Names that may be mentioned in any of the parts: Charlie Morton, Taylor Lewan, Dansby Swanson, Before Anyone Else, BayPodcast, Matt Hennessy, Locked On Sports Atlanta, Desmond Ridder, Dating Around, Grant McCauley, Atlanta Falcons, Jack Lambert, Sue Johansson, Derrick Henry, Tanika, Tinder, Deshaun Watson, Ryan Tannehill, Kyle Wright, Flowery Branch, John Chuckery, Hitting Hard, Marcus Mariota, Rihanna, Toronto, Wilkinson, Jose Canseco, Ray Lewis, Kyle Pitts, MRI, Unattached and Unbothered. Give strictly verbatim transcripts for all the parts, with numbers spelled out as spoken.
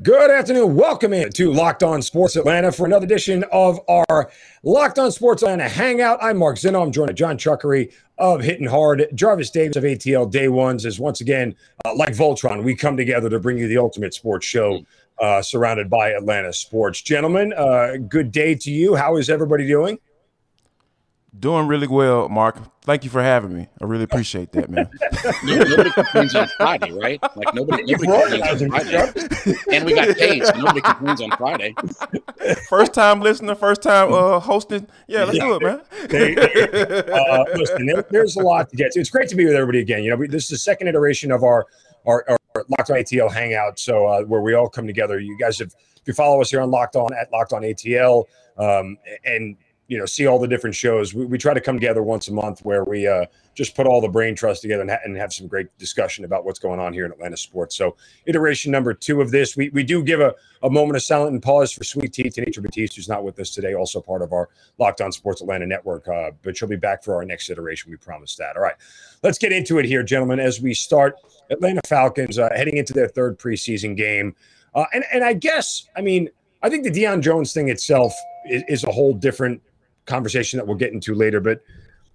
Good afternoon. Welcome in to Locked On Sports Atlanta for another edition of our Locked On Sports Atlanta Hangout. I'm Mark Zeno. I'm joined by John Chuckery of Hitting Hard. Jarvis Davis of A T L Day Ones is once again, uh, like Voltron, we come together to bring you the ultimate sports show uh, surrounded by Atlanta sports. Gentlemen, uh, good day to you. How is everybody doing? Doing really well, Mark. Thank you for having me. I really appreciate that, man. Yeah, nobody complains on Friday, right? Like nobody, nobody complains on Friday. And we got paid, so nobody complains on Friday. First time listener, first time uh, hosting. Yeah, let's yeah. do it, man. They, uh, listen, there, there's a lot to get to. It's great to be with everybody again. You know, we, this is the second iteration of our our, our Locked On A T L Hangout, so uh, where we all come together. You guys, have, if you follow us here on Locked On at Locked On A T L, um, and you know, see all the different shows. We, we try to come together once a month where we uh, just put all the brain trust together and, ha- and have some great discussion about what's going on here in Atlanta sports. So iteration number two of this, we we do give a, a moment of silence and pause for Sweet Tea to Nature Batiste, who's not with us today, also part of our Locked On Sports Atlanta network, uh, but she'll be back for our next iteration. We promise that. All right, let's get into it here, gentlemen, as we start Atlanta Falcons uh, heading into their third preseason game. Uh, and, and I guess, I mean, I think the Deion Jones thing itself is, is a whole different conversation that we'll get into later, but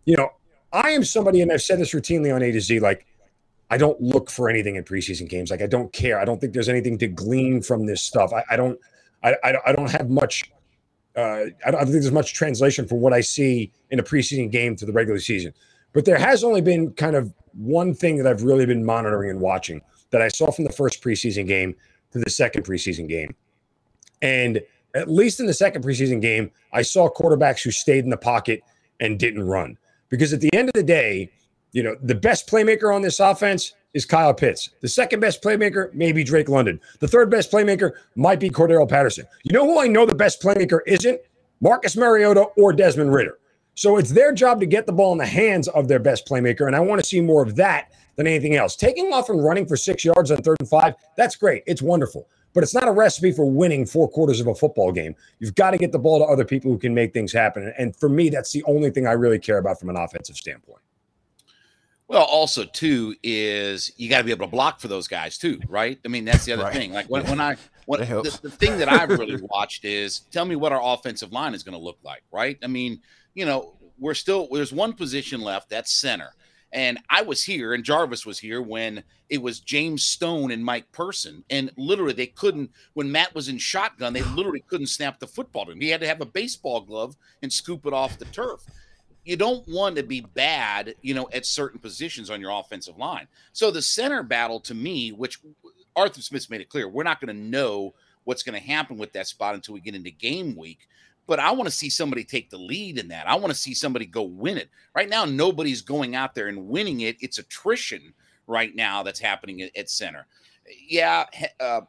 you know, I am somebody, and I've said this routinely on A to Z, like I don't look for anything in preseason games. Like I don't care. I don't think there's anything to glean from this stuff. I, I don't, I, I don't have much. Uh, I don't think there's much translation for what I see in a preseason game to the regular season. But there has only been kind of one thing that I've really been monitoring and watching that I saw from the first preseason game to the second preseason game, and at least in the second preseason game, I saw quarterbacks who stayed in the pocket and didn't run. Because at the end of the day, you know, the best playmaker on this offense is Kyle Pitts. The second best playmaker may be Drake London. The third best playmaker might be Cordero Patterson. You know who I know the best playmaker isn't? Marcus Mariota or Desmond Ridder. So it's their job to get the ball in the hands of their best playmaker, and I want to see more of that than anything else. Taking off and running for six yards on third and five, that's great. It's wonderful. But it's not a recipe for winning four quarters of a football game. You've got to get the ball to other people who can make things happen. And for me, that's the only thing I really care about from an offensive standpoint. Well, also, too, is you got to be able to block for those guys, too, right? I mean, that's the other right. thing. Like when, yeah. when I when, the, the thing that I've really watched is tell me what our offensive line is going to look like, right? I mean, you know, we're still – there's one position left, that's center. And I was here, and Jarvis was here when it was James Stone and Mike Person. And literally, they couldn't, when Matt was in shotgun, they literally couldn't snap the football to him. He had to have a baseball glove and scoop it off the turf. You don't want to be bad, you know, at certain positions on your offensive line. So the center battle to me, which Arthur Smith's made it clear, we're not going to know what's going to happen with that spot until we get into game week. But I want to see somebody take the lead in that. I want to see somebody go win it. Right now, nobody's going out there and winning it. It's attrition right now that's happening at, at center. Yeah, uh,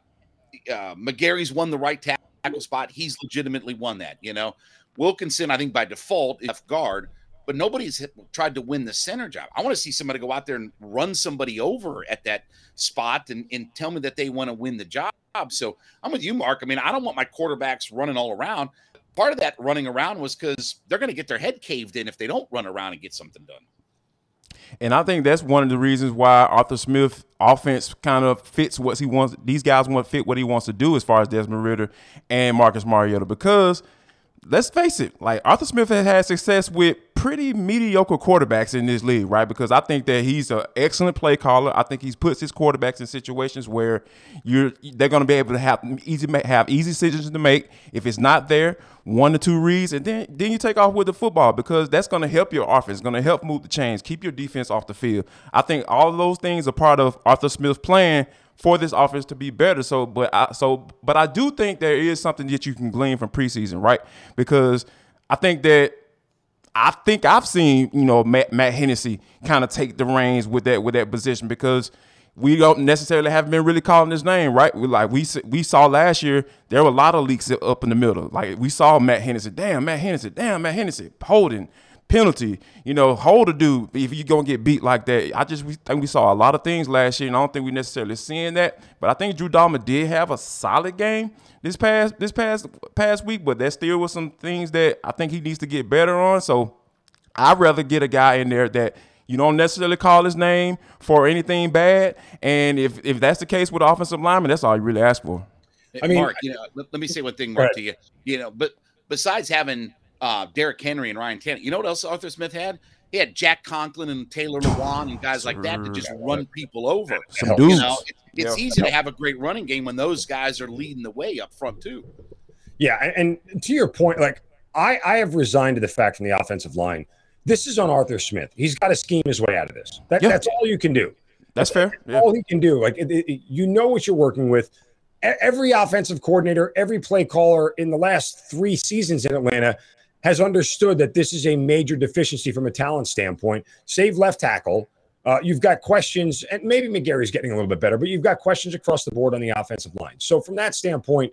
uh, McGarry's won the right tackle spot. He's legitimately won that, you know. Wilkinson, I think by default, is left guard. But nobody's tried to win the center job. I want to see somebody go out there and run somebody over at that spot and, and tell me that they want to win the job. So I'm with you, Mark. I mean, I don't want my quarterbacks running all around. Part of that running around was because they're going to get their head caved in if they don't run around and get something done. And I think that's one of the reasons why Arthur Smith's offense kind of fits what he wants. These guys want to fit what he wants to do as far as Desmond Ridder and Marcus Mariota, because let's face it, like Arthur Smith has had success with pretty mediocre quarterbacks in this league, right? Because I think that he's an excellent play caller. I think he puts his quarterbacks in situations where you're they're going to be able to have easy have easy decisions to make. If it's not there, one to two reads, and then then you take off with the football, because that's going to help your offense, going to help move the chains, keep your defense off the field. I think all of those things are part of Arthur Smith's plan for this offense to be better. So, but I, so, but I do think there is something that you can glean from preseason, right? Because I think that I think I've seen, you know, Matt, Matt Hennessy kind of take the reins with that with that position, because we don't necessarily have been really calling his name, right? We like we we saw last year there were a lot of leaks up in the middle. Like we saw Matt Hennessy, damn Matt Hennessy, damn Matt Hennessy, holding. Penalty, you know, hold a dude if you're going to get beat like that. I just we think we saw a lot of things last year, and I don't think we necessarily seeing that. But I think Drew Dahmer did have a solid game this past this past past week, but there still was some things that I think he needs to get better on. So I'd rather get a guy in there that you don't necessarily call his name for anything bad. And if, if that's the case with offensive linemen, that's all you really ask for. I mean, Mark, you know, let, let me say one thing, Mark, right. to you. You know, but besides having uh, Derrick Henry and Ryan Tannehill, you know what else Arthur Smith had? He had Jack Conklin and Taylor Lewan and guys like that to just run people over. Some dudes. You know, it, it's yeah. easy to have a great running game when those guys are leading the way up front too. Yeah, and to your point, like I, I have resigned to the fact from the offensive line. This is on Arthur Smith. He's got to scheme his way out of this. That, yeah. That's all you can do. That's, that's fair. That's yeah. all he can do. Like it, it, you know what you're working with. Every offensive coordinator, every play caller in the last three seasons in Atlanta has understood that this is a major deficiency from a talent standpoint. Save left tackle. Uh, you've got questions, and maybe McGarry's getting a little bit better, but you've got questions across the board on the offensive line. So from that standpoint,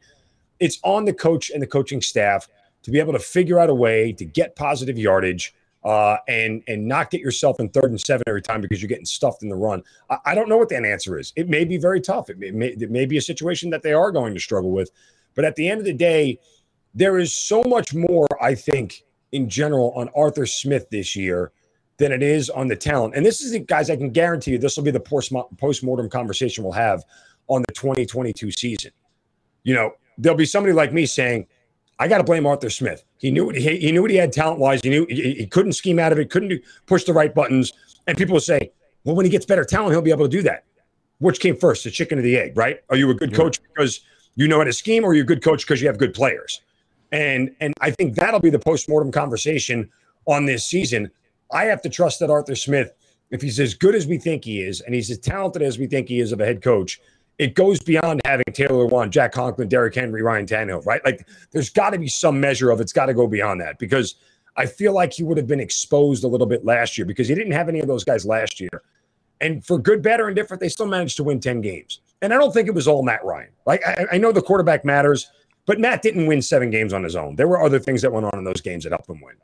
it's on the coach and the coaching staff to be able to figure out a way to get positive yardage uh, and and not get yourself in third and seven every time because you're getting stuffed in the run. I, I don't know what that answer is. It may be very tough. It may, it may be a situation that they are going to struggle with. But at the end of the day, there is so much more, I think, in general on Arthur Smith this year than it is on the talent. And this is the guys, I can guarantee you this will be the post-mortem conversation we'll have on the twenty twenty-two season. You know, there'll be somebody like me saying, I got to blame Arthur Smith. He knew what he, he knew what he had talent-wise. He knew he, he couldn't scheme out of it, couldn't do, push the right buttons. And people will say, well, when he gets better talent, he'll be able to do that. Which came first, the chicken or the egg, right? Are you a good yeah. coach because you know how to scheme, or are you a good coach because you have good players? And and I think that'll be the post-mortem conversation on this season. I have to trust that Arthur Smith, if he's as good as we think he is, and he's as talented as we think he is of a head coach, it goes beyond having Taylor Lewan, Jack Conklin, Derrick Henry, Ryan Tannehill, right? Like there's got to be some measure of it's got to go beyond that, because I feel like he would have been exposed a little bit last year because he didn't have any of those guys last year. And for good, better, and different, they still managed to win ten games. And I don't think it was all Matt Ryan. Like I, I know the quarterback matters, but Matt didn't win seven games on his own. There were other things that went on in those games that helped him win.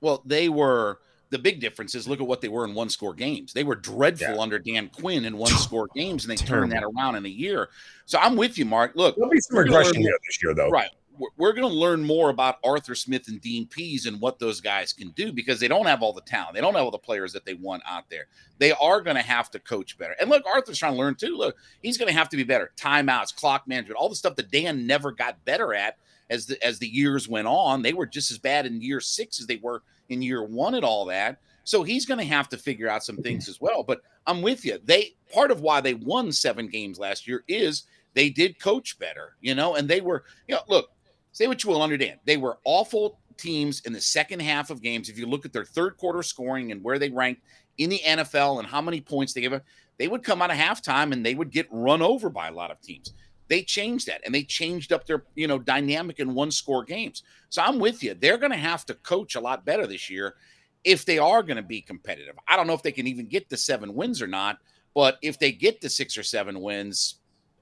Well, they were – the big difference is look at what they were in one-score games. They were dreadful yeah. under Dan Quinn in one-score games, and they Terrible. turned that around in a year. So I'm with you, Mark. Look, there'll be some regression here this year, though. Right. We're, we're going to learn more about Arthur Smith and Dean Pease and what those guys can do, because they don't have all the talent. They don't have all the players that they want out there. They are going to have to coach better. And look, Arthur's trying to learn too. Look, he's going to have to be better. Timeouts, clock management, all the stuff that Dan never got better at as the, as the years went on. They were just as bad in year six as they were in year one and all that. So he's going to have to figure out some things as well. But I'm with you. They part of why they won seven games last year is they did coach better, you know, and they were, you know, look, say what you will under Dan. They were awful teams in the second half of games. If you look at their third quarter scoring and where they ranked in the N F L and how many points they gave up, they would come out of halftime and they would get run over by a lot of teams. They changed that, and they changed up their, you know, dynamic in one-score games. So I'm with you. They're going to have to coach a lot better this year if they are going to be competitive. I don't know if they can even get the seven wins or not, but if they get the six or seven wins,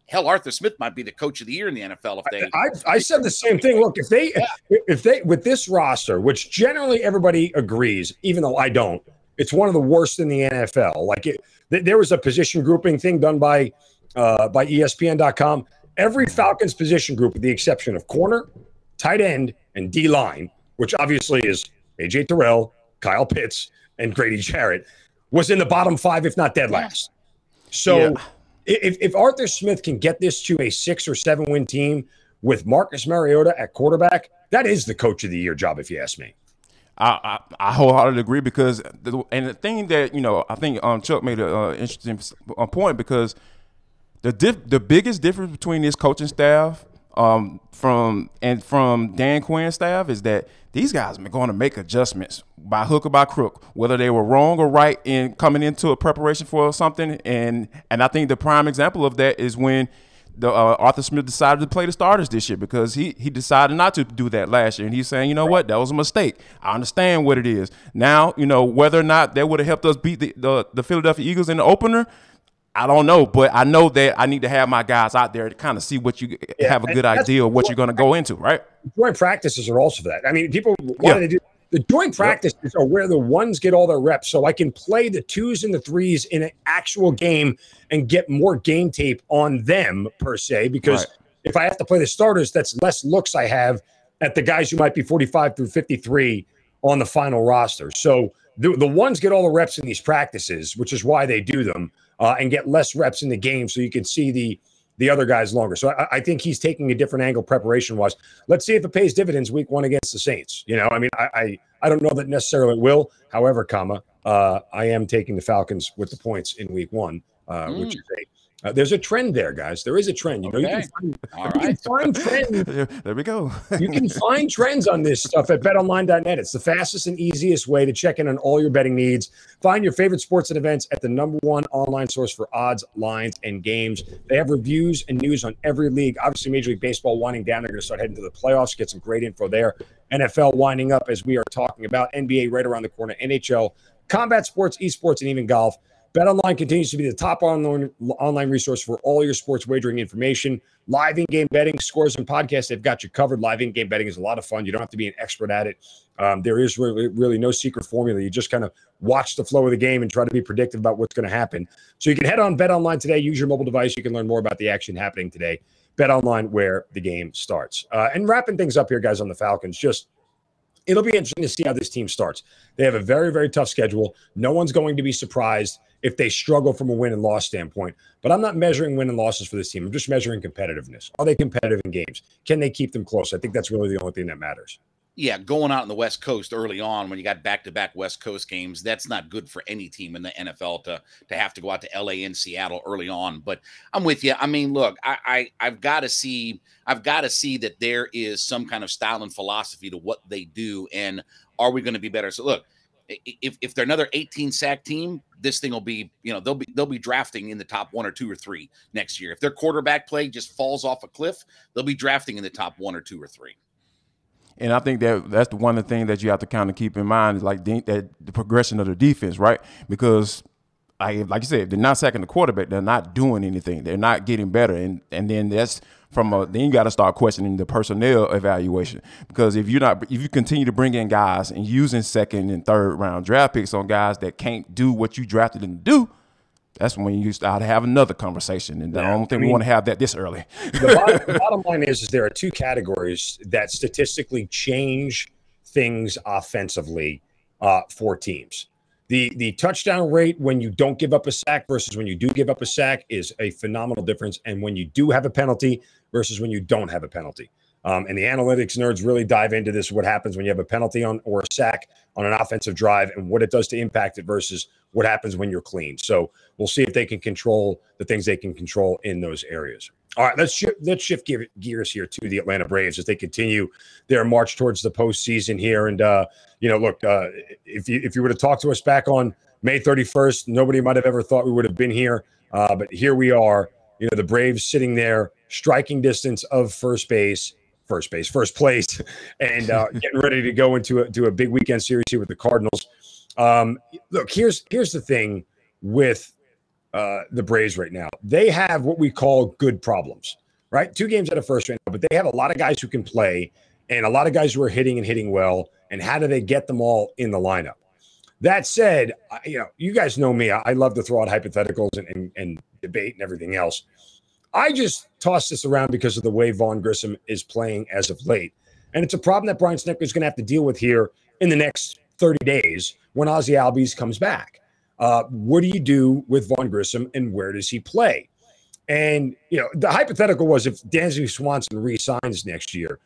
hell, Arthur Smith might be the coach of the year in the N F L. If they, I, I, I said the same thing. Look, if they, yeah. if they, with this roster, which generally everybody agrees, even though I don't, it's one of the worst in the N F L. Like it, th- there was a position grouping thing done by. Uh, by E S P N dot com, every Falcons position group, with the exception of corner, tight end, and D-line, which obviously is A J Terrell, Kyle Pitts, and Grady Jarrett, was in the bottom five, if not dead last. So yeah. if, if Arthur Smith can get this to a six- or seven-win team with Marcus Mariota at quarterback, that is the coach of the year job, if you ask me. I, I, I wholeheartedly agree, because the, and the thing that, you know, I think um, Chuck made an uh, interesting point, because – The diff- the biggest difference between this coaching staff um, from and from Dan Quinn's staff is that these guys are going to make adjustments by hook or by crook, whether they were wrong or right in coming into a preparation for something. And and I think the prime example of that is when the uh, Arthur Smith decided to play the starters this year, because he he decided not to do that last year. And he's saying, you know what, that was a mistake. I understand what it is. Now, you know, whether or not that would have helped us beat the, the, the Philadelphia Eagles in the opener, I don't know, but I know that I need to have my guys out there to kind of see what you yeah, have a good idea of what you're going to go into, right? Joint practices are also that. I mean, people, why yeah. do they do the joint practices yeah. are where the ones get all their reps, so I can play the twos and the threes in an actual game and get more game tape on them per se, because right. if I have to play the starters, that's less looks I have at the guys who might be forty-five through fifty-three on the final roster. So the, the ones get all the reps in these practices, which is why they do them. Uh, and get less reps in the game, so you can see the the other guy's longer. So I, I think he's taking a different angle preparation-wise. Let's see if it pays dividends week one against the Saints. You know, I mean, I I, I don't know that necessarily it will. However, comma, uh, I am taking the Falcons with the points in week one, uh, mm. which is a Uh, there's a trend there, guys. There is a trend. You okay. know, you can find, All you right. can find trends. There we go. You can find trends on this stuff at bet online dot net. It's the fastest and easiest way to check in on all your betting needs. Find your favorite sports and events at the number one online source for odds, lines, and games. They have reviews and news on every league. Obviously, Major League Baseball winding down. They're going to start heading to the playoffs. Get some great info there. N F L winding up as we are talking about. N B A right around the corner. N H L, combat sports, esports, and even golf. BetOnline continues to be the top online online resource for all your sports wagering information. Live in-game betting, scores, and podcasts, they've got you covered. Live in-game betting is a lot of fun. You don't have to be an expert at it. Um, there is really, really no secret formula. You just kind of watch the flow of the game and try to be predictive about what's going to happen. So you can head on BetOnline today. Use your mobile device. You can learn more about the action happening today. BetOnline, where the game starts. Uh, and wrapping things up here, guys, on the Falcons, just – it'll be interesting to see how this team starts. They have a very, very tough schedule. No one's going to be surprised if they struggle from a win and loss standpoint. But I'm not measuring win and losses for this team. I'm just measuring competitiveness. Are they competitive in games? Can they keep them close? I think that's really the only thing that matters. Yeah, going out on the West Coast early on when you got back-to-back West Coast games, that's not good for any team in the N F L to, to have to go out to L A and Seattle early on. But I'm with you. I mean, look, I, I, I've got to see I've got to see that there is some kind of style and philosophy to what they do, and are we going to be better? So, look, if, if they're another eighteen-sack team, this thing will be, you know, they'll be they'll be drafting in the top one or two or three next year. If their quarterback play just falls off a cliff, they'll be drafting in the top one or two or three. And I think that that's the one of the things that you have to kind of keep in mind is like the, that the progression of the defense, right? Because, I, like you said, if they're not sacking the quarterback, they're not doing anything. They're not getting better. And and then that's from a, then you got to start questioning the personnel evaluation, because if you're not if you continue to bring in guys and using second and third round draft picks on guys that can't do what you drafted them to do, that's when you start to have another conversation, and yeah, I don't think I mean, we want to have that this early. the, bottom, the bottom line is, is there are two categories that statistically change things offensively uh, for teams. The the touchdown rate when you don't give up a sack versus when you do give up a sack is a phenomenal difference, and when you do have a penalty versus when you don't have a penalty. Um, and the analytics nerds really dive into this, what happens when you have a penalty on or a sack on an offensive drive and what it does to impact it versus what happens when you're clean. So we'll see if they can control the things they can control in those areas. All right, let's, sh- let's shift gear- gears here to the Atlanta Braves as they continue their march towards the postseason here. And, uh, you know, look, uh, if you if you were to talk to us back on May thirty-first, nobody might have ever thought we would have been here. Uh, but here we are, you know, the Braves sitting there, striking distance of first base, First base, first place, and uh, getting ready to go into a, to a big weekend series here with the Cardinals. Um, look, here's here's the thing with uh, the Braves right now. They have what we call good problems, right? Two games out of first right now, but they have a lot of guys who can play and a lot of guys who are hitting and hitting well. And how do they get them all in the lineup? That said, I, you know, you guys know me. I, I love to throw out hypotheticals and, and, and debate and everything else. I just toss this around because of the way Vaughn Grissom is playing as of late. And it's a problem that Brian Snitker is going to have to deal with here in the next thirty days when Ozzie Albies comes back. Uh, what do you do with Vaughn Grissom and where does he play? And, you know, the hypothetical was if Dansby Swanson re-signs next year,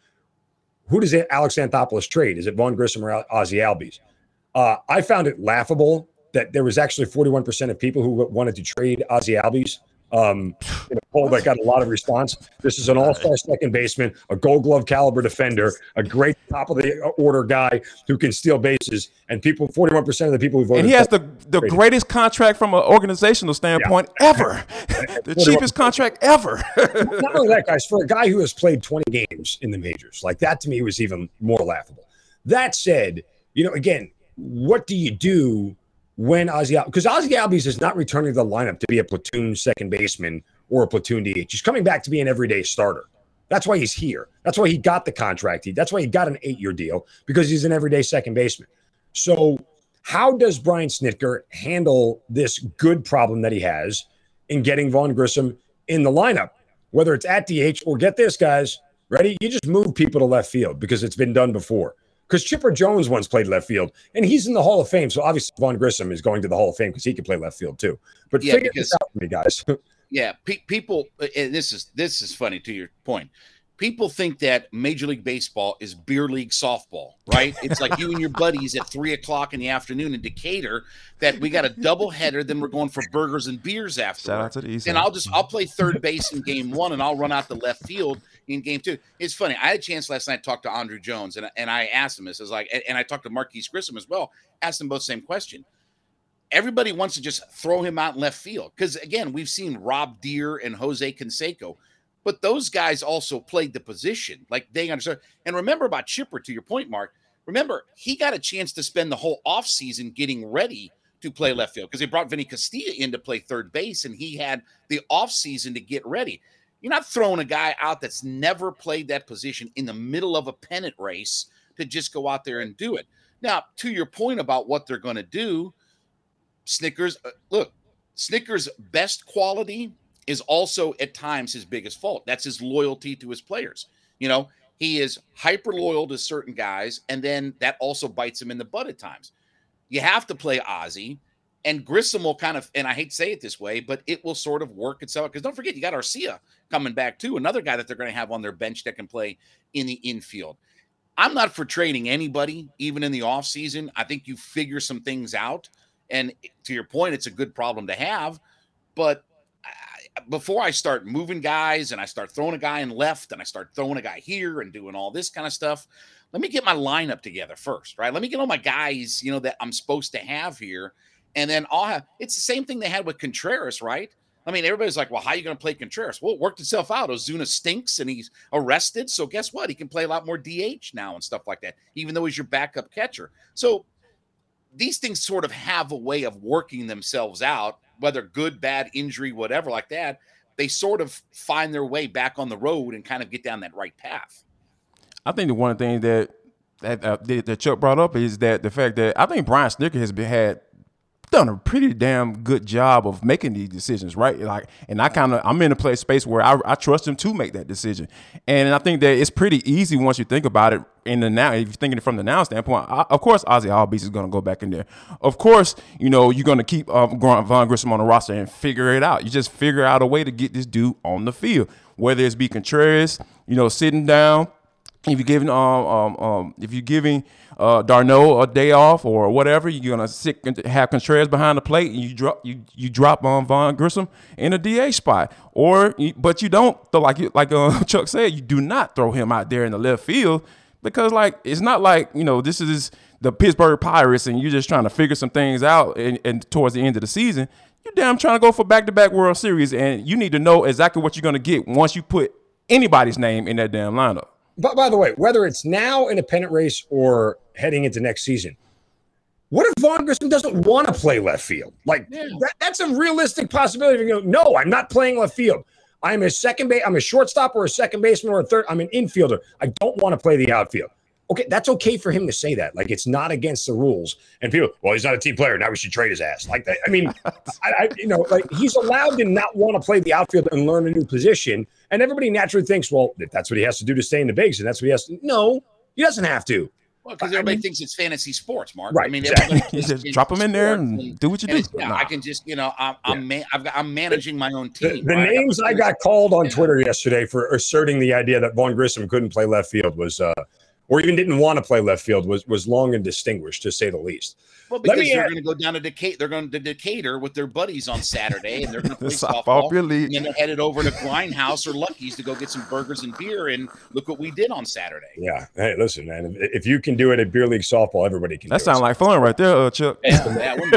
who does Alex Anthopoulos trade? Is it Vaughn Grissom or Ozzie Albies? Uh, I found it laughable that there was actually forty-one percent of people who wanted to trade Ozzie Albies. Um, in a poll that got a lot of response. This is an all-star second baseman, a Gold Glove caliber defender, a great top of the order guy who can steal bases. And people, forty-one percent of the people who voted, and he has the the rated. greatest contract from an organizational standpoint yeah. ever, the cheapest contract ever. Not only that, guys, for a guy who has played twenty games in the majors, like that to me was even more laughable. That said, you know, again, what do you do when Ozzie, because Ozzie Albies is not returning to the lineup to be a platoon second baseman or a platoon D H. He's coming back to be an everyday starter. That's why he's here. That's why he got the contract. That's why he got an eight-year deal, because he's an everyday second baseman. So how does Brian Snitker handle this good problem that he has in getting Vaughn Grissom in the lineup, whether it's at D H or, get this, guys, ready? You just move people to left field because it's been done before. Because Chipper Jones once played left field, and he's in the Hall of Fame. So obviously Vaughn Grissom is going to the Hall of Fame because he can play left field too. But yeah, figure this out for me, guys. Yeah, pe- people, and this is this is funny to your point. People think that Major League Baseball is beer league softball, right? It's like you and your buddies at three o'clock in the afternoon in Decatur that we got a doubleheader, then we're going for burgers and beers after. Shout out to the East. And I'll just I'll play third base in game one, and I'll run out the left field in game two. It's funny. I had a chance last night to talk to Andrew Jones, and and I asked him this. I was like, and I talked to Marquise Grissom as well. Asked them both the same question. Everybody wants to just throw him out in left field because again, we've seen Rob Deere and Jose Canseco. But those guys also played the position, like they understood. And remember about Chipper, to your point, Mark, remember he got a chance to spend the whole offseason getting ready to play left field because they brought Vinny Castilla in to play third base, and he had the offseason to get ready. You're not throwing a guy out that's never played that position in the middle of a pennant race to just go out there and do it. Now, to your point about what they're going to do, Snickers, look, Snickers' best quality is also at times his biggest fault. That's his loyalty to his players. You know, he is hyper loyal to certain guys, and then that also bites him in the butt at times. You have to play Ozzie, and Grissom will kind of, and I hate to say it this way, but it will sort of work itself. Because don't forget, you got Arcia coming back too, another guy that they're going to have on their bench that can play in the infield. I'm not for trading anybody, even in the offseason. I think you figure some things out. And to your point, it's a good problem to have, but before I start moving guys and I start throwing a guy in left and I start throwing a guy here and doing all this kind of stuff, let me get my lineup together first, right? Let me get all my guys, you know, that I'm supposed to have here. And then I'll have, it's the same thing they had with Contreras, right? I mean, everybody's like, well, how are you going to play Contreras? Well, it worked itself out. Ozuna stinks and he's arrested. So guess what? He can play a lot more D H now and stuff like that, even though he's your backup catcher. So these things sort of have a way of working themselves out. Whether good, bad, injury, whatever like that, they sort of find their way back on the road and kind of get down that right path. I think the one thing that that, uh, that Chuck brought up is that the fact that I think Brian Snitker has been, had done a pretty damn good job of making these decisions, right? Like, and I kind of I'm in a place space where I, I trust him to make that decision, and I think that it's pretty easy once you think about it. In the now, if you're thinking it from the now standpoint, I, of course, Ozzie Albies is going to go back in there. Of course, you know, you're going to keep um, Vaughn Grissom on the roster and figure it out. You just figure out a way to get this dude on the field, whether it's be Contreras, you know, sitting down. If you're giving um, um, um, if you're giving uh, Darno a day off or whatever, you're gonna sit have Contreras behind the plate, and you drop you you drop on um, Vaughn Grissom in a D A spot, or but you don't so like you, like uh, Chuck said, you do not throw him out there in the left field. Because, like, it's not like, you know, this is the Pittsburgh Pirates and you're just trying to figure some things out and, and towards the end of the season. You're damn trying to go for back-to-back World Series, and you need to know exactly what you're going to get once you put anybody's name in that damn lineup. But, by the way, whether it's now in a pennant race or heading into next season, what if Vaughn Grissom doesn't want to play left field? Like, yeah. that, that's a realistic possibility. You know, no, I'm not playing left field. I'm a second base. I'm a shortstop or a second baseman or a third. I'm an infielder. I don't want to play the outfield. Okay, that's okay for him to say that. Like, it's not against the rules. And people, well, he's not a team player. Now we should trade his ass. Like that. I mean, I, I, you know, like he's allowed to not want to play the outfield and learn a new position. And everybody naturally thinks, well, if that's what he has to do to stay in the bigs, and that's what he has to. No, he doesn't have to. Well, because everybody I mean, thinks it's fantasy sports, Mark. Right. I mean, everybody just drop them in there and, and do what you do. Yeah, nah. I can just, you know, I'm I'm, yeah. man, I've got, I'm managing my own team. The, the right? names I got called on Twitter yesterday for asserting the idea that Vaughn Grissom couldn't play left field was, uh, or even didn't want to play left field was was long and distinguished, to say the least. Well, because Let me they're going to go down to Decatur. They're going to Decatur with their buddies on Saturday, and they're going to play softball. Really. And then they're headed over to Grindhouse or Lucky's to go get some burgers and beer. And look what we did on Saturday. Yeah. Hey, listen, man. If, if you can do it at beer league softball, everybody can. That do sounds it. like fun, right there, uh, Chuck. Yeah, yeah. We're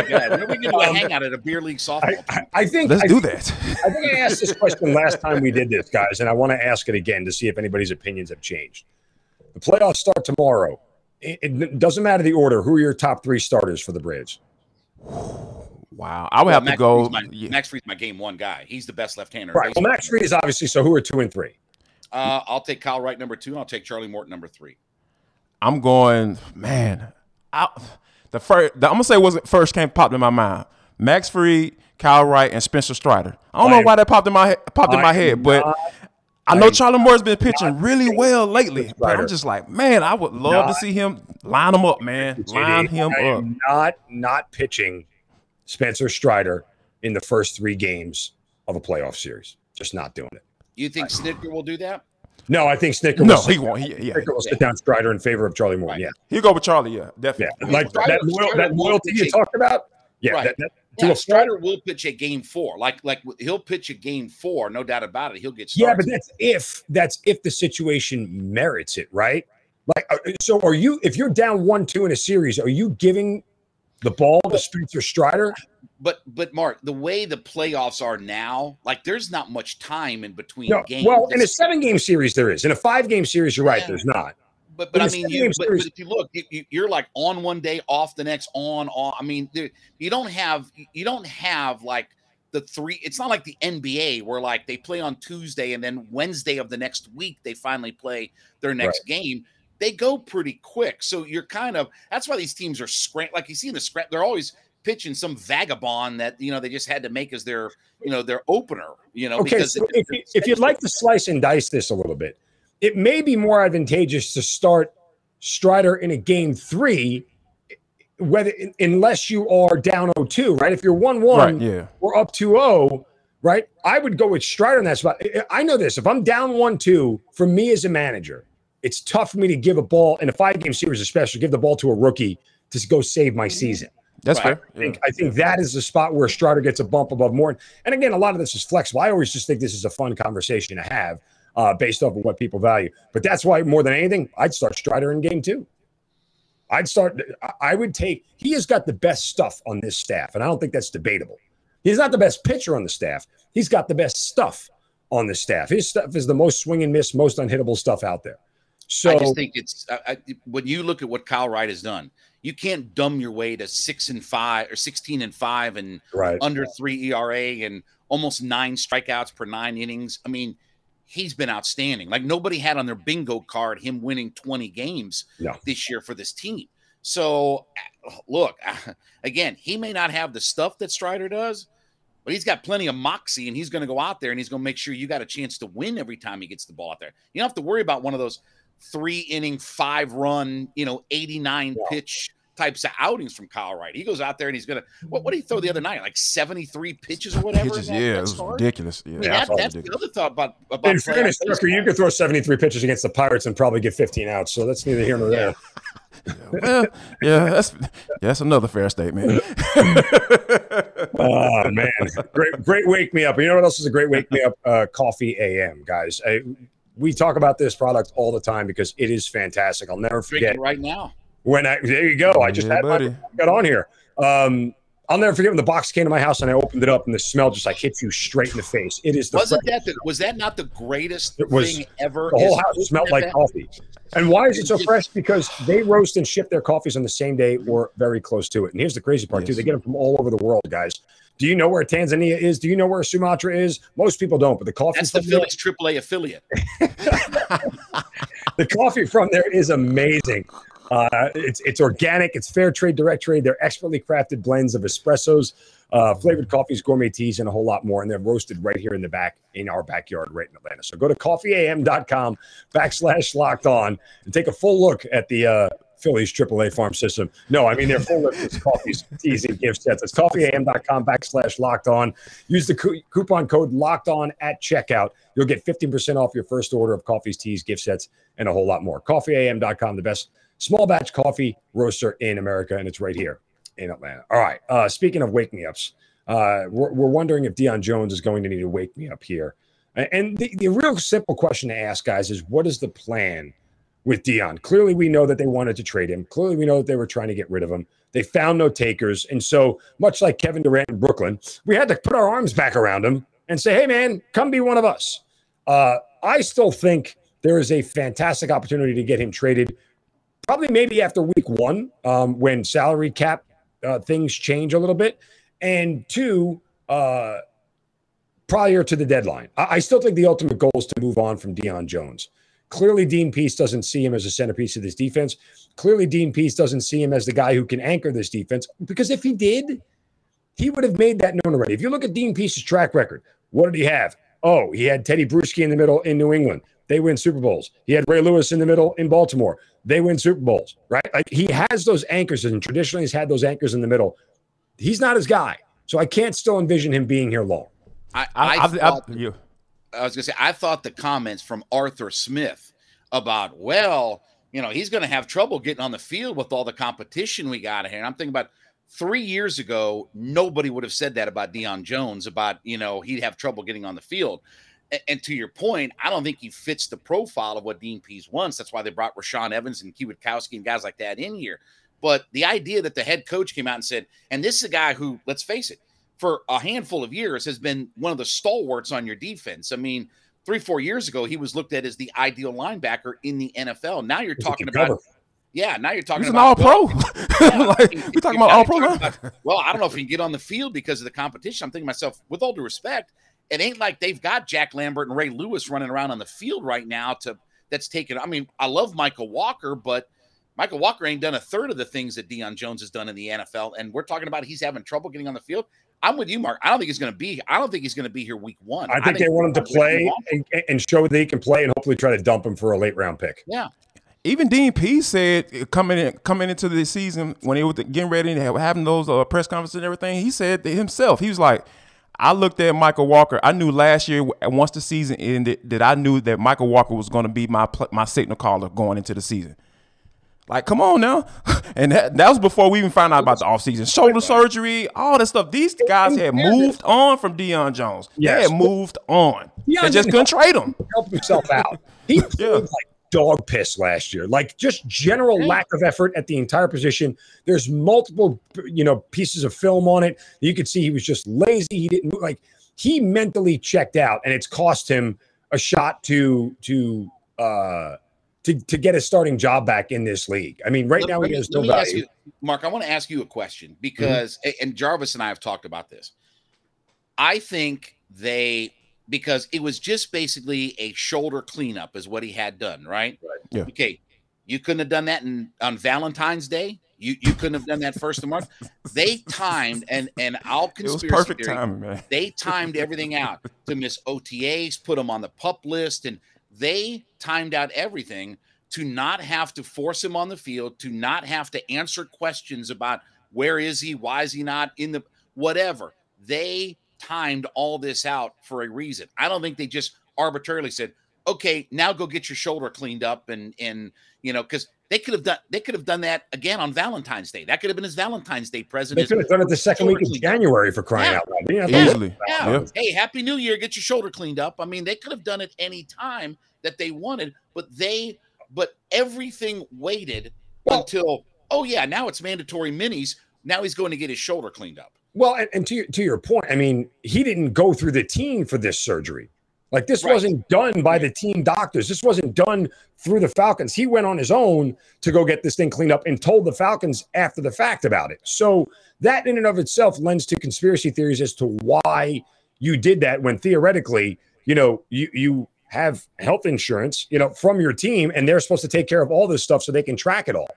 going to do a hangout at a beer league softball. I, I, I think. Let's I, do that. I think I asked this question last time we did this, guys, and I want to ask it again to see if anybody's opinions have changed. The playoffs start tomorrow. It, it doesn't matter the order. Who are your top three starters for the Braves? Wow. I would well, have Max to go. My, yeah. Max Freed's my game one guy. He's the best left-hander. Right. Well, Max Freed is obviously. So who are two and three? Uh, I'll take Kyle Wright, number two, and I'll take Charlie Morton, number three. I'm going, man. I, the first, the, I'm going to say what first came popped in my mind. Max Freed, Kyle Wright, and Spencer Strider. I don't I know am, why that popped in my, popped in my head, but – I know Charlie Moore's been pitching really well lately, but I'm just like, man, I would love not, to see him line him up, man. Line him I up. Not not pitching Spencer Strider in the first three games of a playoff series. Just not doing it. You think Snitker will do that? No, I think Snitker will, no, sit, he won't. He, yeah, Snitker will yeah. sit down Strider in favor of Charlie Morton. Right. Yeah, he'll go with Charlie. Yeah, definitely. Yeah. Like Strider, that, loyal, that loyalty you talked about. Yeah, right. that, that, yeah Strider start. will pitch a game four. Like, like he'll pitch a game four, no doubt about it. He'll get started. Yeah, but that's if that's if the situation merits it, right? Like, so are you? If you're down one two in a series, are you giving the ball to Spencer Strider? But but Mark, the way the playoffs are now, like there's not much time in between no, games. Well, in a seven-game series, there is. In a five-game series, you're right, yeah. there's not. But but in I mean, you, but, but if you look, you, you're like on one day, off the next, on on. I mean, there, you don't have you don't have like the three. It's not like the N B A where like they play on Tuesday and then Wednesday of the next week they finally play their next right. game. They go pretty quick, so you're kind of that's why these teams are scram. Like you see in the scrap, they're always pitching some vagabond that, you know, they just had to make as their, you know, their opener, you know. Okay, because so if, you, if you'd like to slice and dice this a little bit, it may be more advantageous to start Strider in a game three, whether unless you are down oh two, right? If you're one one right, yeah. or up two oh, right? I would go with Strider in that spot. I know this. If I'm down one two, for me as a manager, it's tough for me to give a ball in a five-game series especially, give the ball to a rookie to go save my season. That's right. fair. I think, yeah. I think that is the spot where Strider gets a bump above Morton. And again, a lot of this is flexible. I always just think this is a fun conversation to have uh, based off of what people value. But that's why, more than anything, I'd start Strider in game two. I'd start – I would take – he has got the best stuff on this staff, and I don't think that's debatable. He's not the best pitcher on the staff. He's got the best stuff on the staff. His stuff is the most swing and miss, most unhittable stuff out there. So I just think it's I, – when you look at what Kyle Wright has done – you can't dumb your way to six and five or sixteen and five and right. under three E R A and almost nine strikeouts per nine innings. I mean, he's been outstanding. Like nobody had on their bingo card him winning twenty games no. this year for this team. So look, again, he may not have the stuff that Strider does, but he's got plenty of moxie and he's going to go out there and he's going to make sure you got a chance to win every time he gets the ball out there. You don't have to worry about one of those three inning, five run, you know, eighty-nine wow. pitch types of outings from Kyle Wright. He goes out there and he's going to, what, what did he throw the other night? Like seventy-three pitches or whatever? Pitches, yeah, it was hard? ridiculous. Yeah, I mean, that's, that's ridiculous. The other thought about, about in fairness, Stricker, you could throw seventy-three pitches against the Pirates and probably get fifteen outs. So that's neither here nor there. Yeah, well, yeah, that's yeah, that's another fair statement. Oh man, great, great wake me up. You know what else is a great wake me up? Uh, Coffee A M, guys. I, We talk about this product all the time because it is fantastic. I'll never forget it right now. When I there you go. I just yeah, had my, I got on here. Um, I'll never forget when the box came to my house and I opened it up and the smell just like hits you straight in the face. It is the wasn't that the, was that not the greatest it was, thing ever? The whole house smelled like coffee. And why is it so fresh? Because they roast and ship their coffees on the same day or very close to it. And here's the crazy part yes. too: they get them from all over the world, guys. Do you know where Tanzania is? Do you know where Sumatra is? Most people don't, but the coffee That's from the Phillies there, triple A affiliate. The coffee from there is amazing. Uh, it's it's organic. It's fair trade, direct trade. They're expertly crafted blends of espressos, uh, flavored coffees, gourmet teas, and a whole lot more. And they're roasted right here in the back, in our backyard, right in Atlanta. So go to coffeeam.com backslash locked on and take a full look at the uh, – Philly's triple A farm system. No, I mean, they're full of coffees, teas, and gift sets. It's coffeeam.com backslash locked on. Use the co- coupon code locked on at checkout. You'll get fifteen percent off your first order of coffees, teas, gift sets, and a whole lot more. coffee a m dot com, the best small batch coffee roaster in America, and it's right here in Atlanta. All right. Uh, speaking of wake me ups, uh, we're, we're wondering if Deion Jones is going to need to wake me up here. And the, the real simple question to ask, guys, is what is the plan with Deion? Clearly, we know that they wanted to trade him. Clearly, we know that they were trying to get rid of him. They found no takers. And so, much like Kevin Durant in Brooklyn, we had to put our arms back around him and say, hey, man, come be one of us. Uh, I still think there is a fantastic opportunity to get him traded, probably maybe after week one um, when salary cap uh, things change a little bit. And two, uh, prior to the deadline. I-, I still think the ultimate goal is to move on from Deion Jones. Clearly, Dean Pease doesn't see him as a centerpiece of this defense. Clearly, Dean Pease doesn't see him as the guy who can anchor this defense, because if he did, he would have made that known already. If you look at Dean Pease's track record, what did he have? Oh, he had Teddy Bruschi in the middle in New England. They win Super Bowls. He had Ray Lewis in the middle in Baltimore. They win Super Bowls, right? Like, he has those anchors, and traditionally he's had those anchors in the middle. He's not his guy, so I can't still envision him being here long. I I, I, thought, I, you. I was going to say, I thought the comments from Arthur Smith about, well, you know, he's going to have trouble getting on the field with all the competition we got here. And I'm thinking about three years ago, nobody would have said that about Deion Jones, about, you know, he'd have trouble getting on the field. And, and to your point, I don't think he fits the profile of what Dean Pease wants. That's why they brought Rashawn Evans and Kwiatkowski and guys like that in here. But the idea that the head coach came out and said, and this is a guy who, let's face it, for a handful of years has been one of the stalwarts on your defense. I mean, three, four years ago, he was looked at as the ideal linebacker in the N F L. Now you're talking about cover. Yeah, now you're talking He's about – He's an all-pro. Yeah, like, we're talking about all-pro now. Well, I don't know if he can get on the field because of the competition. I'm thinking to myself, with all due respect, it ain't like they've got Jack Lambert and Ray Lewis running around on the field right now to that's taken – I mean, I love Michael Walker, but – Michael Walker ain't done a third of the things that Deion Jones has done in the N F L, and we're talking about he's having trouble getting on the field. I'm with you, Mark. I don't think he's going to be. I don't think he's going to be here week one. I think, I think they want him to play and, and show that he can play, and hopefully try to dump him for a late round pick. Yeah. Even Dean Pease said coming in, coming into the season when they were getting ready and having those uh, press conferences and everything, he said that himself. He was like, I looked at Michael Walker. I knew last year, once the season ended, that I knew that Michael Walker was going to be my my signal caller going into the season. Like, come on now. And that, that was before we even found out about the offseason. Shoulder surgery, all that stuff. These guys had moved on from Deion Jones. Yes. They had moved on. Deion they just couldn't trade him. Help himself out. He played yeah. like dog piss last year. Like, just general lack of effort at the entire position. There's multiple, you know, pieces of film on it. You could see he was just lazy. He didn't move. Like, he mentally checked out, and it's cost him a shot to to uh To, to get a starting job back in this league. I mean, right let, now he has no value. You, Mark, I want to ask you a question because, mm-hmm. and Jarvis and I have talked about this. I think they, because it was just basically a shoulder cleanup is what he had done, right? Right. Yeah. Okay. You couldn't have done that in, on Valentine's Day. You you couldn't have done that first of March. They timed, and and I'll conspiracy it was perfect theory, timing, man. They timed everything out to miss O T As, put them on the PUP list, and they timed out everything to not have to force him on the field, to not have to answer questions about where is he, why is he not in the whatever. They timed all this out for a reason. I don't think they just arbitrarily said, okay, now go get your shoulder cleaned up. And, and you know, because they could have done they could have done that again on Valentine's Day. That could have been his Valentine's Day present. They could have done it the second week of January for crying out loud. Yeah, easily. Yeah. Yeah. Hey, Happy New Year. Get your shoulder cleaned up. I mean, they could have done it any time that they wanted, but they but everything waited well, until, oh, yeah, now it's mandatory minis. Now he's going to get his shoulder cleaned up. Well, and, and to, your, to your point, I mean, he didn't go through the team for this surgery. Like, this right. wasn't done by the team doctors. This wasn't done through the Falcons. He went on his own to go get this thing cleaned up and told the Falcons after the fact about it. So that in and of itself lends to conspiracy theories as to why you did that when theoretically, you know, you you have health insurance, you know, from your team, and they're supposed to take care of all this stuff so they can track it all.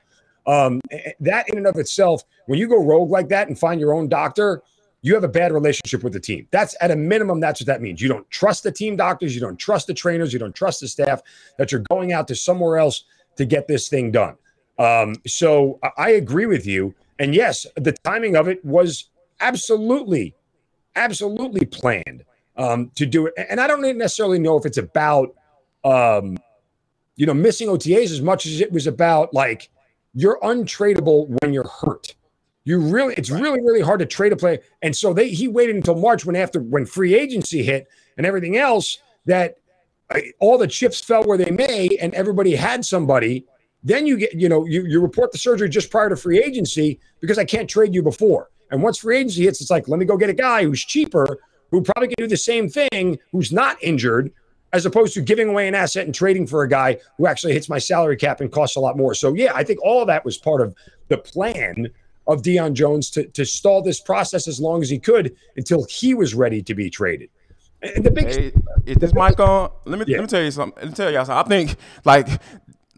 Um, that in and of itself, when you go rogue like that and find your own doctor, you have a bad relationship with the team. That's at a minimum, that's what that means. You don't trust the team doctors. You don't trust the trainers. You don't trust the staff that you're going out to somewhere else to get this thing done. Um, so I agree with you. And yes, the timing of it was absolutely, absolutely planned um, to do it. And I don't necessarily know if it's about, um, you know, missing O T As as much as it was about, like, you're untradeable when you're hurt. You really, it's really, really hard to trade a player. And so they, he waited until March when after when free agency hit and everything else, that all the chips fell where they may and everybody had somebody. Then you get, you know, you, you report the surgery just prior to free agency because I can't trade you before. And once free agency hits, it's like, let me go get a guy who's cheaper, who probably can do the same thing, who's not injured, as opposed to giving away an asset and trading for a guy who actually hits my salary cap and costs a lot more. So, yeah, I think all of that was part of the plan of Deion Jones to, to stall this process as long as he could until he was ready to be traded. And the big hey, is this mic on? Let me yeah. let me tell you something. Let me tell y'all something. I think like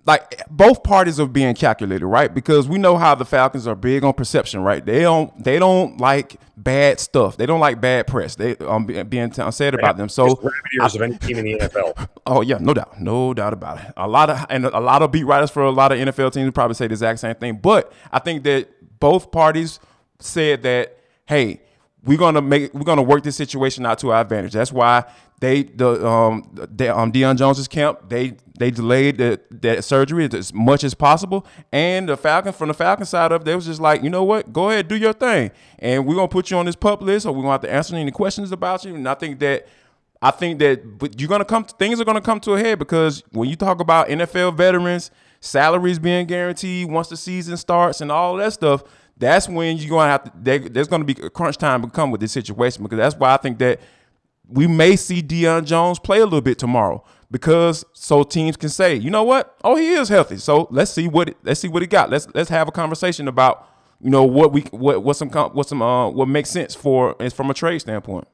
like both parties are being calculated, right? Because we know how the Falcons are big on perception, right? They don't they don't like bad stuff. They don't like bad press. They um being t- said about them. So I, of any team in the N F L. Oh yeah, no doubt, no doubt about it. A lot of and a lot of beat writers for a lot of N F L teams probably say the exact same thing. But I think that both parties said that, hey, we're gonna make we're gonna work this situation out to our advantage. That's why they the um the, um Deion Jones's camp they they delayed the, that surgery as much as possible. And the Falcon from the Falcon side of they was just like, you know what, go ahead, do your thing, and we're gonna put you on this PUP list, or we're gonna have to answer any questions about you. And I think that. I think that but you're gonna come. Things are gonna come to a head, because when you talk about N F L veterans, salaries being guaranteed once the season starts and all that stuff, that's when you're gonna have to. They, there's gonna be a crunch time to come with this situation, because that's why I think that we may see Deion Jones play a little bit tomorrow, because so teams can say, you know what, oh, he is healthy. So let's see what it, let's see what he got. Let's let's have a conversation about, you know, what we what what some what some uh, what makes sense for is from a trade standpoint.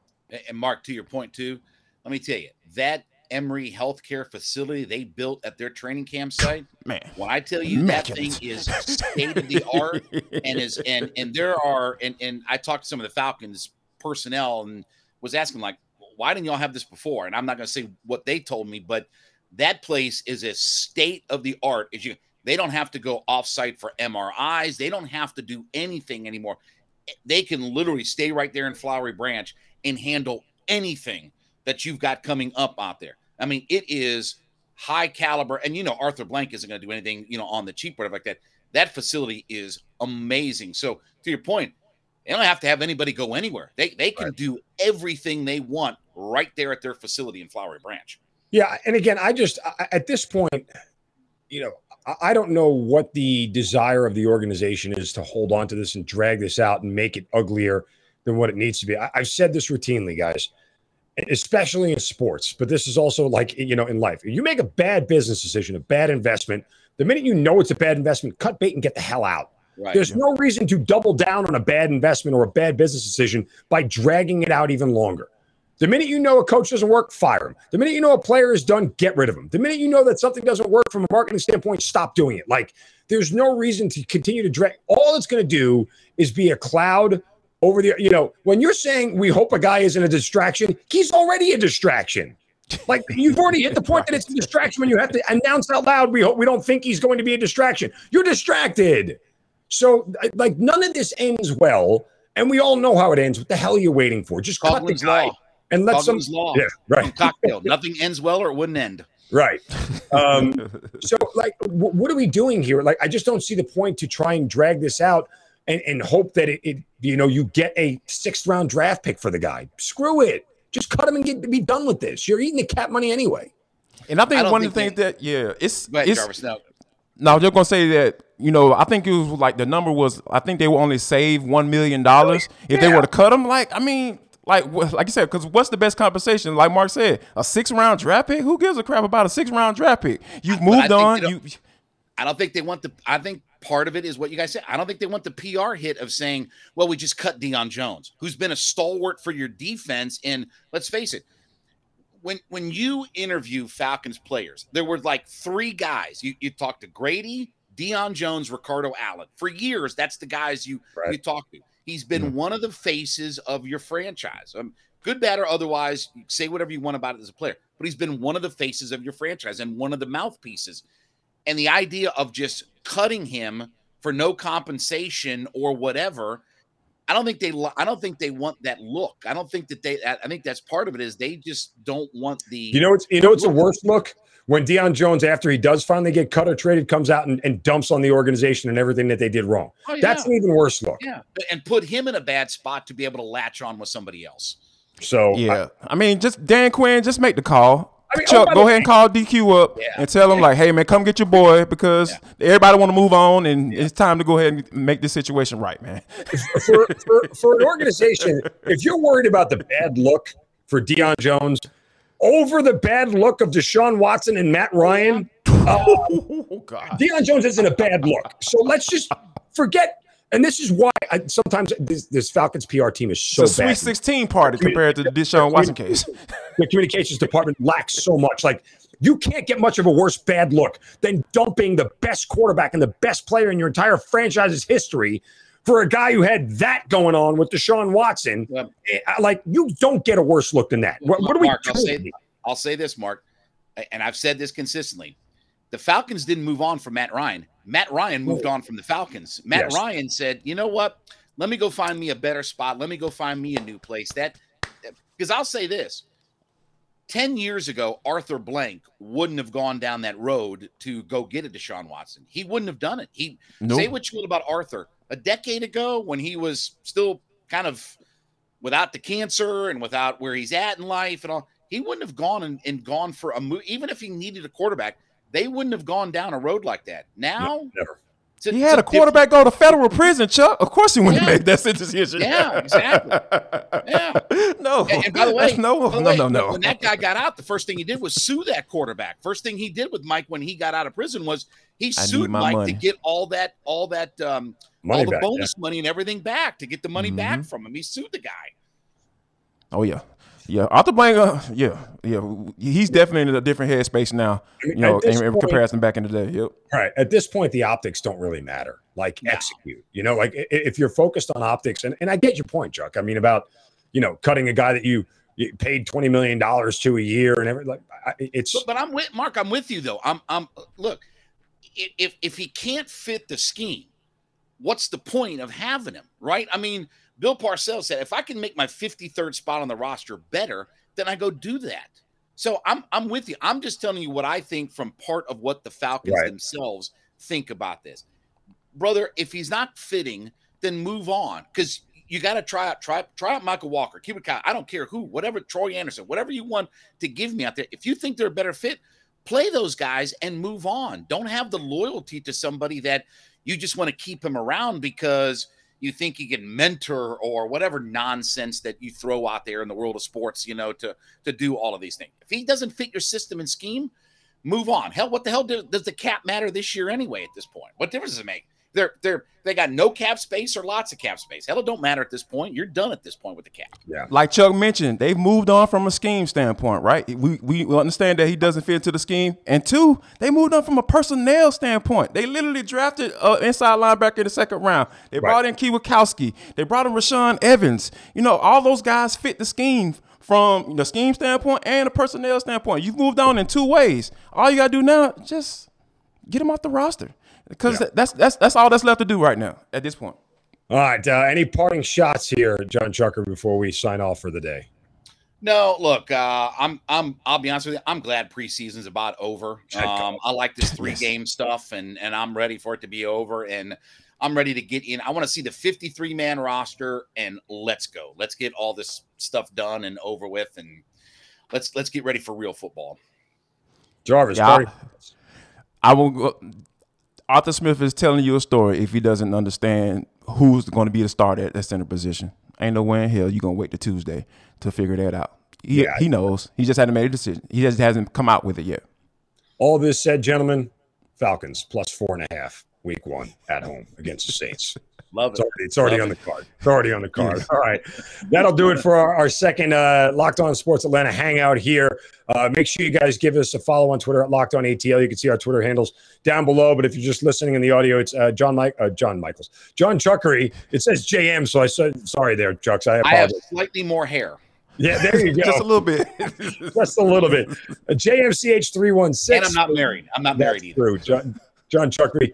And Mark, to your point too. Let me tell you, that Emory Healthcare facility they built at their training camp site, man. When I tell you that thing is state of the art, and is and and there are and and I talked to some of the Falcons personnel and was asking like, why didn't y'all have this before? And I'm not going to say what they told me, but that place is as state of the art as you. They don't have to go offsite for M R Is. They don't have to do anything anymore. They can literally stay right there in Flowery Branch and handle anything that you've got coming up out there. I mean, it is high caliber. And, you know, Arthur Blank isn't going to do anything, you know, on the cheap or like that. That facility is amazing. So to your point, they don't have to have anybody go anywhere. They they can right. do everything they want right there at their facility in Flowery Branch. Yeah. And again, I just, I, at this point, you know, I, I don't know what the desire of the organization is to hold on to this and drag this out and make it uglier than what it needs to be. I, I've said this routinely, guys. Especially in sports, but this is also like, you know, in life. You make a bad business decision, a bad investment. The minute you know it's a bad investment, cut bait and get the hell out. Right. There's no reason to double down on a bad investment or a bad business decision by dragging it out even longer. The minute you know a coach doesn't work, fire him. The minute you know a player is done, get rid of him. The minute you know that something doesn't work from a marketing standpoint, stop doing it. Like, there's no reason to continue to drag. All it's going to do is be a cloud over the, you know, when you're saying we hope a guy isn't a distraction, he's already a distraction. Like, you've already hit the point that it's a distraction when you have to announce out loud, we hope we don't think he's going to be a distraction. You're distracted. So, like, none of this ends well, and we all know how it ends. What the hell are you waiting for? Just cut Coughlin's the guy law. And let Coughlin's some law. Yeah, right. Cocktail. Nothing ends well, or it wouldn't end. Right. Um, so, like, w- what are we doing here? Like, I just don't see the point to try and drag this out. And, and hope that it, it, you know, you get a sixth round draft pick for the guy. Screw it. Just cut him and get be done with this. You're eating the cap money anyway. And I think I one of the things that, yeah, it's, go ahead, it's Jarvis, no. no, I'm just going to say that, you know, I think it was like the number was, I think they will only save one million dollars really? if yeah. they were to cut him. Like, I mean, like, like you said, because what's the best compensation? Like Mark said, a six round draft pick. Who gives a crap about a six round draft pick? You've moved on. You, I don't think they want the, I think, part of it is what you guys said. I don't think they want the P R hit of saying, well, we just cut Deion Jones, who's been a stalwart for your defense. And let's face it, when when you interview Falcons players, there were like three guys. You you talked to Grady, Deion Jones, Ricardo Allen. For years, that's the guys you, right. you talked to. He's been mm-hmm. one of the faces of your franchise. Um, good, bad, or otherwise, say whatever you want about it as a player. But he's been one of the faces of your franchise and one of the mouthpieces. And the idea of just cutting him for no compensation or whatever, I don't think they. I don't think they want that look. I don't think that they. I think that's part of it is they just don't want the. You know, it's you know, it's the worst look when Deion Jones, after he does finally get cut or traded, comes out and, and dumps on the organization and everything that they did wrong. Oh, yeah. That's an even worse look. Yeah, and put him in a bad spot to be able to latch on with somebody else. So yeah, I, I mean, just Dan Quinn, just make the call. I mean, Chuck, oh, go ahead and call D Q up yeah. and tell him, like, hey, man, come get your boy because yeah. everybody want to move on, and yeah. it's time to go ahead and make this situation right, man. for, for, for an organization, if you're worried about the bad look for Deion Jones over the bad look of Deshaun Watson and Matt Ryan, uh, oh, God. Deion Jones isn't a bad look. So let's just forget. And this is why I, sometimes this, this Falcons P R team is so bad. It's a bad. Sweet sixteen party compared to the Deshaun Watson case. The communications department lacks so much. Like, you can't get much of a worse bad look than dumping the best quarterback and the best player in your entire franchise's history for a guy who had that going on with Deshaun Watson. Yep. Like, you don't get a worse look than that. What, what are we Mark, I'll say, I'll say this, Mark, and I've said this consistently. The Falcons didn't move on from Matt Ryan. Matt Ryan moved on from the Falcons. Matt yes. Ryan said, you know what? Let me go find me a better spot. Let me go find me a new place. That, because I'll say this. ten years ago, Arthur Blank wouldn't have gone down that road to go get a Deshaun Watson. He wouldn't have done it. He nope. Say what you will about Arthur. A decade ago, when he was still kind of without the cancer and without where he's at in life and all, he wouldn't have gone and, and gone for a move. Even if he needed a quarterback, they wouldn't have gone down a road like that. Now, no, never. A, he had a, a quarterback different... go to federal prison, Chuck. Of course he wouldn't yeah. make that decision. Yeah, exactly. Yeah. No. And, and by the way, no, by the way, no, no, no. When that guy got out, the first thing he did was sue that quarterback. First thing he did with Mike when he got out of prison was he sued Mike money. to get all that, all that, um, money all the back, bonus yeah. money and everything back to get the money mm-hmm. back from him. He sued the guy. Oh yeah. Yeah, Arthur Blank, uh, yeah, yeah, he's definitely in a different headspace now, you know, in, in point, comparison back in the day. Yep. All right. At this point, the optics don't really matter. Like, no. execute, you know, like if you're focused on optics, and, and I get your point, Chuck. I mean, about, you know, cutting a guy that you, you paid twenty million dollars to a year and everything. Like, I, it's. But, but I'm with Mark. I'm with you, though. I'm, I'm, look, if, if he can't fit the scheme, what's the point of having him, right? I mean, Bill Parcells said, if I can make my fifty-third spot on the roster better, then I go do that. So I'm I'm with you. I'm just telling you what I think from part of what the Falcons right. themselves think about this. Brother, if he's not fitting, then move on. Because you got to try out, try, try out Michael Walker, keep it Kyle. I don't care who, whatever, Troy Anderson, whatever you want to give me out there. If you think they're a better fit, play those guys and move on. Don't have the loyalty to somebody that you just want to keep him around because – you think he can mentor or whatever nonsense that you throw out there in the world of sports, you know, to, to do all of these things. If he doesn't fit your system and scheme, move on. Hell, what the hell do, does the cap matter this year anyway at this point? What difference does it make? They're, they're, they got no cap space or lots of cap space. Hell, it don't matter at this point. You're done at this point with the cap. Yeah. Like Chuck mentioned, they've moved on from a scheme standpoint, right? We we understand that he doesn't fit into the scheme. And two, they moved on from a personnel standpoint. They literally drafted an inside linebacker in the second round. They right. brought in Kwiatkowski. They brought in Rashawn Evans. You know, all those guys fit the scheme from the scheme standpoint and the personnel standpoint. You've moved on in two ways. All you got to do now, just get him off the roster. Because yeah. that's that's that's all that's left to do right now at this point. All right. Uh, any parting shots here, John Chucker, before we sign off for the day? No, look, uh, I'm I'm I'll be honest with you. I'm glad preseason's about over. Um, I like this three game stuff, and and I'm ready for it to be over, and I'm ready to get in. I want to see the fifty-three man roster, and let's go. Let's get all this stuff done and over with, and let's let's get ready for real football. Jarvis, yeah, I, I will go. Arthur Smith is telling you a story if he doesn't understand who's going to be the starter at that center position. Ain't no way in hell you're going to wait to Tuesday to figure that out. He, yeah, he knows. He just hasn't made a decision. He just hasn't come out with it yet. All this said, gentlemen, Falcons plus four and a half week one at home against the Saints. Love it. It's already, it's already on it. the card. It's already on the card. All right. That'll do it for our, our second uh, Locked On Sports Atlanta hangout here. Uh, make sure you guys give us a follow on Twitter at Locked On A T L. You can see our Twitter handles down below. But if you're just listening in the audio, it's uh, John Mike, uh, John Michaels, John Chuckery. It says J M, so I said sorry there, Chucks. I apologize. I have slightly more hair. Yeah, there you go. Just a little bit. Just a little bit. Uh, J M C H three one six. And I'm not married. I'm not married That's either. True. John, John Chuckery.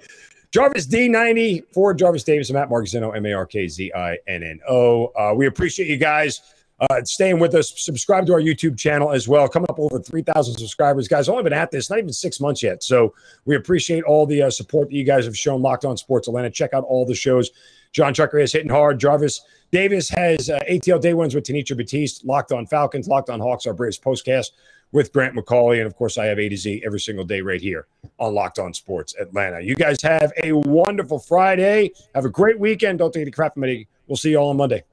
Jarvis D ninety for Jarvis Davis and Matt Markzino, M A R K Z I N N O. Uh, we appreciate you guys uh, staying with us. Subscribe to our YouTube channel as well. Coming up over three thousand subscribers. Guys, only been at this, not even six months yet. So we appreciate all the uh, support that you guys have shown Locked On Sports Atlanta. Check out all the shows. John Chucker is Hitting Hard. Jarvis Davis has uh, A T L Day Ones with Nature Batiste. Locked On Falcons. Locked On Hawks, our Braves postcast with Grant McCauley. And, of course, I have A to Z every single day right here on Locked On Sports Atlanta. You guys have a wonderful Friday. Have a great weekend. Don't take any crap from me. We'll see you all on Monday.